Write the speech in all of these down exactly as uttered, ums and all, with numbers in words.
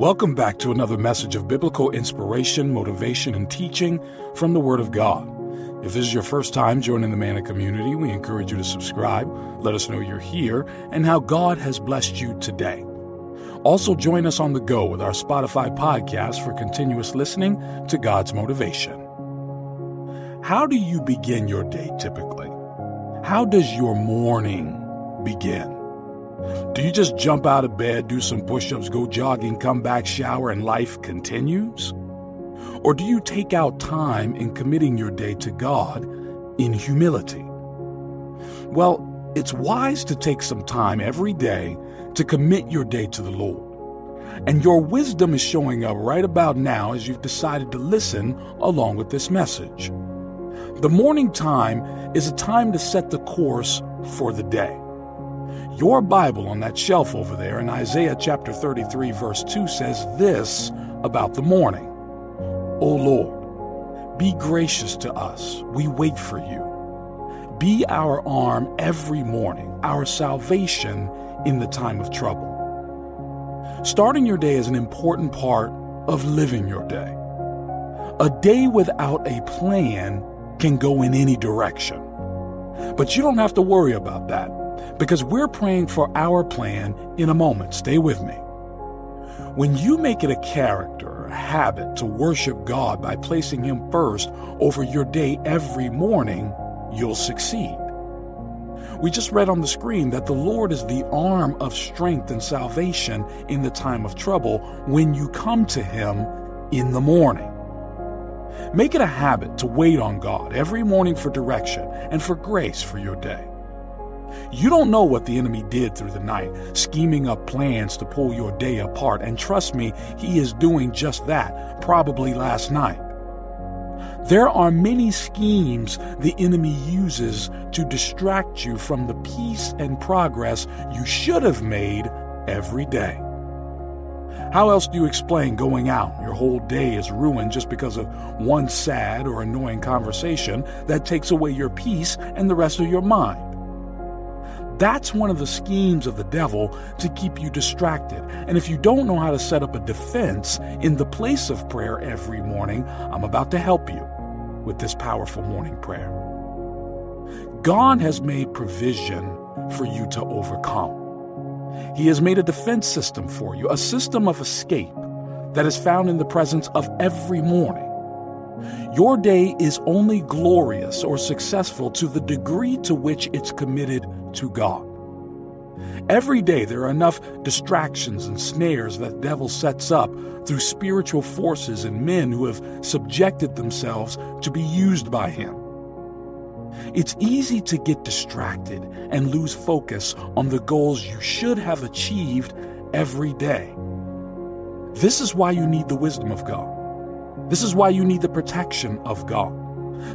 Welcome back to another message of biblical inspiration, motivation, and teaching from the Word of God. If this is your first time joining the Manna community, we encourage you to subscribe, let us know you're here, and how God has blessed you today. Also, join us on the go with our Spotify podcast for continuous listening to God's motivation. How do you begin your day typically? How does your morning begin? Do you just jump out of bed, do some push-ups, go jogging, come back, shower, and life continues? Or do you take out time in committing your day to God in humility? Well, it's wise to take some time every day to commit your day to the Lord. And your wisdom is showing up right about now as you've decided to listen along with this message. The morning time is a time to set the course for the day. Your Bible on that shelf over there in Isaiah chapter thirty-three verse two says this about the morning. O Lord, be gracious to us. We wait for you. Be our arm every morning, our salvation in the time of trouble. Starting your day is an important part of living your day. A day without a plan can go in any direction. But you don't have to worry about that, because we're praying for our plan in a moment. Stay with me. When you make it a character, a habit to worship God by placing Him first over your day every morning, you'll succeed. We just read on the screen that the Lord is the arm of strength and salvation in the time of trouble when you come to Him in the morning. Make it a habit to wait on God every morning for direction and for grace for your day. You don't know what the enemy did through the night, scheming up plans to pull your day apart, and trust me, he is doing just that, probably last night. There are many schemes the enemy uses to distract you from the peace and progress you should have made every day. How else do you explain going out? Your whole day is ruined just because of one sad or annoying conversation that takes away your peace and the rest of your mind. That's one of the schemes of the devil to keep you distracted. And if you don't know how to set up a defense in the place of prayer every morning, I'm about to help you with this powerful morning prayer. God has made provision for you to overcome. He has made a defense system for you, a system of escape that is found in the presence of every morning. Your day is only glorious or successful to the degree to which it's committed to God. Every day there are enough distractions and snares that the devil sets up through spiritual forces and men who have subjected themselves to be used by him. It's easy to get distracted and lose focus on the goals you should have achieved every day. This is why you need the wisdom of God. This is why you need the protection of God.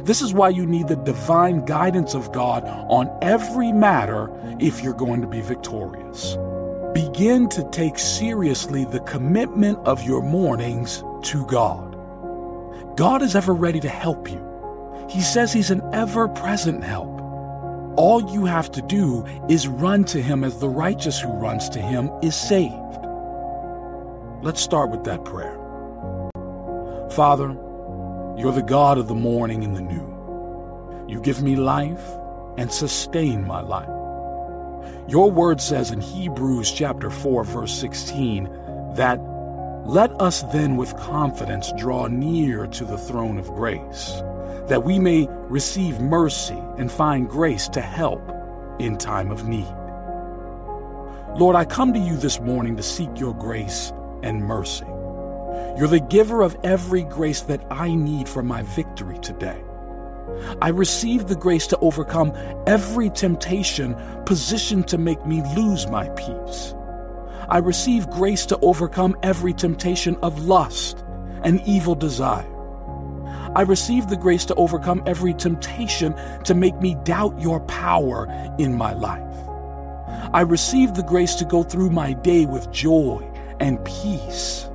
This is why you need the divine guidance of God on every matter if you're going to be victorious. Begin to take seriously the commitment of your mornings to God. God is ever ready to help you. He says He's an ever-present help. All you have to do is run to Him, as the righteous who runs to Him is saved. Let's start with that prayer. Father, you're the God of the morning and the new. You give me life and sustain my life. Your word says in Hebrews chapter four, verse sixteen, that let us then with confidence draw near to the throne of grace, that we may receive mercy and find grace to help in time of need. Lord, I come to you this morning to seek your grace and mercy. You're the giver of every grace that I need for my victory today. I receive the grace to overcome every temptation positioned to make me lose my peace. I receive grace to overcome every temptation of lust and evil desire. I receive the grace to overcome every temptation to make me doubt your power in my life. I receive the grace to go through my day with joy and peace.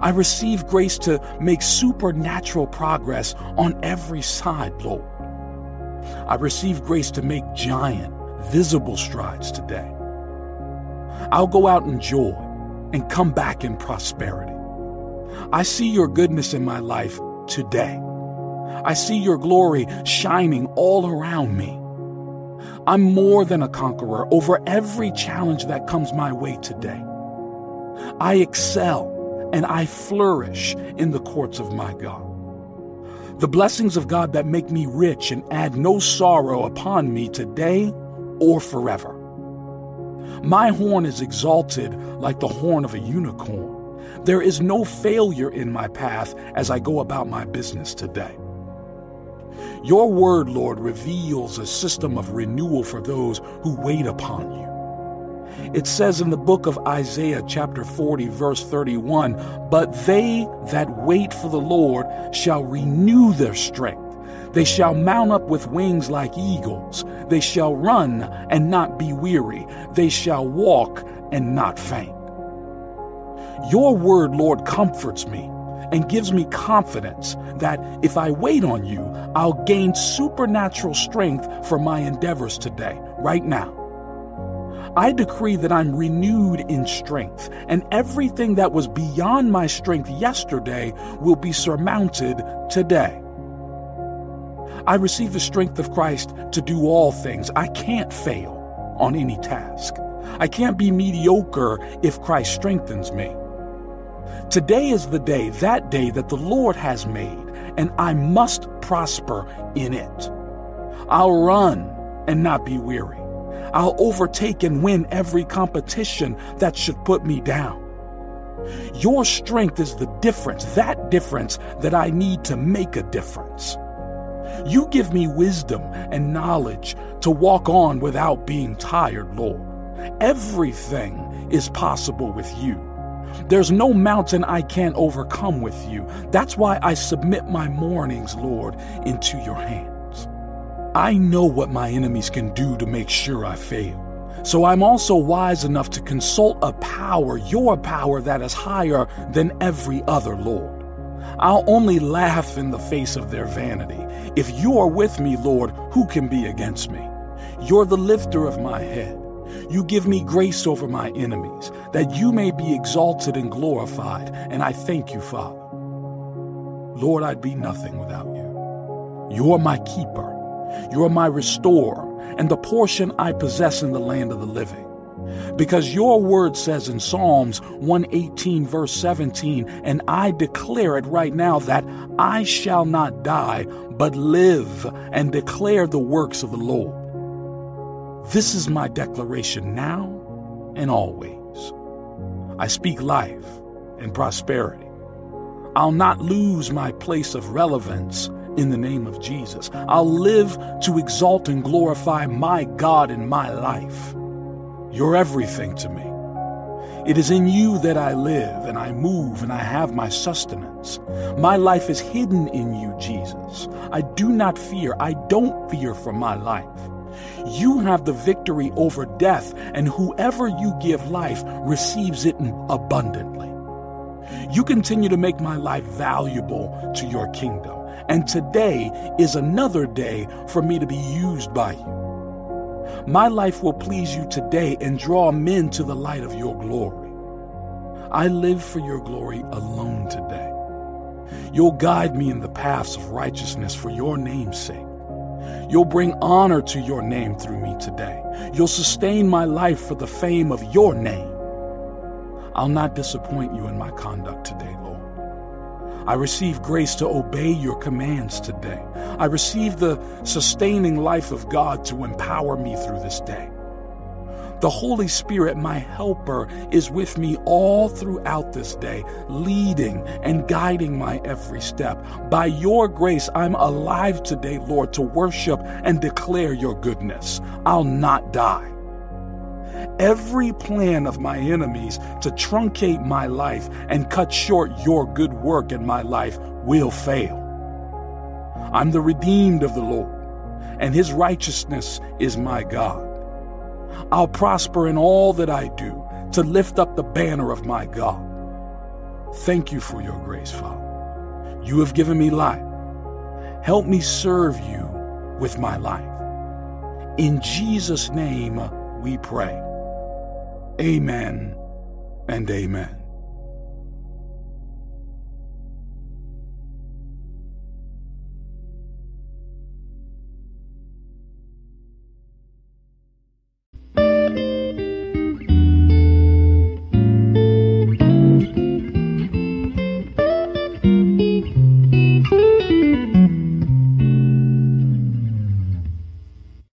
I receive grace to make supernatural progress on every side, Lord. I receive grace to make giant, visible strides today. I'll go out in joy, and come back in prosperity. I see your goodness in my life today. I see your glory shining all around me. I'm more than a conqueror over every challenge that comes my way today. I excel and I flourish in the courts of my God. The blessings of God that make me rich and add no sorrow upon me today or forever. My horn is exalted like the horn of a unicorn. There is no failure in my path as I go about my business today. Your word, Lord, reveals a system of renewal for those who wait upon you. It says in the book of Isaiah chapter forty, verse thirty-one, "But they that wait for the Lord shall renew their strength. They shall mount up with wings like eagles. They shall run and not be weary. They shall walk and not faint." Your word, Lord, comforts me and gives me confidence that if I wait on you, I'll gain supernatural strength for my endeavors today, right now. I decree that I'm renewed in strength, and everything that was beyond my strength yesterday will be surmounted today. I receive the strength of Christ to do all things. I can't fail on any task. I can't be mediocre if Christ strengthens me. Today is the day, that day that the Lord has made, and I must prosper in it. I'll run and not be weary. I'll overtake and win every competition that should put me down. Your strength is the difference, that difference that I need to make a difference. You give me wisdom and knowledge to walk on without being tired, Lord. Everything is possible with you. There's no mountain I can't overcome with you. That's why I submit my mornings, Lord, into your hands. I know what my enemies can do to make sure I fail. So I'm also wise enough to consult a power, your power, that is higher than every other, Lord. I'll only laugh in the face of their vanity. If you are with me, Lord, who can be against me? You're the lifter of my head. You give me grace over my enemies, that you may be exalted and glorified, and I thank you, Father. Lord, I'd be nothing without you. You're my keeper. You're my restorer, and the portion I possess in the land of the living. Because your word says in Psalms one eighteen, verse seventeen, and I declare it right now, that I shall not die, but live and declare the works of the Lord. This is my declaration now and always. I speak life and prosperity. I'll not lose my place of relevance in the name of Jesus. I'll live to exalt and glorify my God in my life. You're everything to me. It is in you that I live and I move and I have my sustenance. My life is hidden in you, Jesus. I do not fear. I don't fear for my life. You have the victory over death, and whoever you give life receives it abundantly. You continue to make my life valuable to your kingdom, and today is another day for me to be used by you. My life will please you today and draw men to the light of your glory. I live for your glory alone today. You'll guide me in the paths of righteousness for your name's sake. You'll bring honor to your name through me today. You'll sustain my life for the fame of your name. I'll not disappoint you in my conduct today, Lord. I receive grace to obey your commands today. I receive the sustaining life of God to empower me through this day. The Holy Spirit, my helper, is with me all throughout this day, leading and guiding my every step. By your grace, I'm alive today, Lord, to worship and declare your goodness. I'll not die. Every plan of my enemies to truncate my life and cut short your good work in my life will fail. I'm the redeemed of the Lord, and his righteousness is my God. I'll prosper in all that I do to lift up the banner of my God. Thank you for your grace, Father. You have given me life. Help me serve you with my life. In Jesus' name we pray. Amen and amen.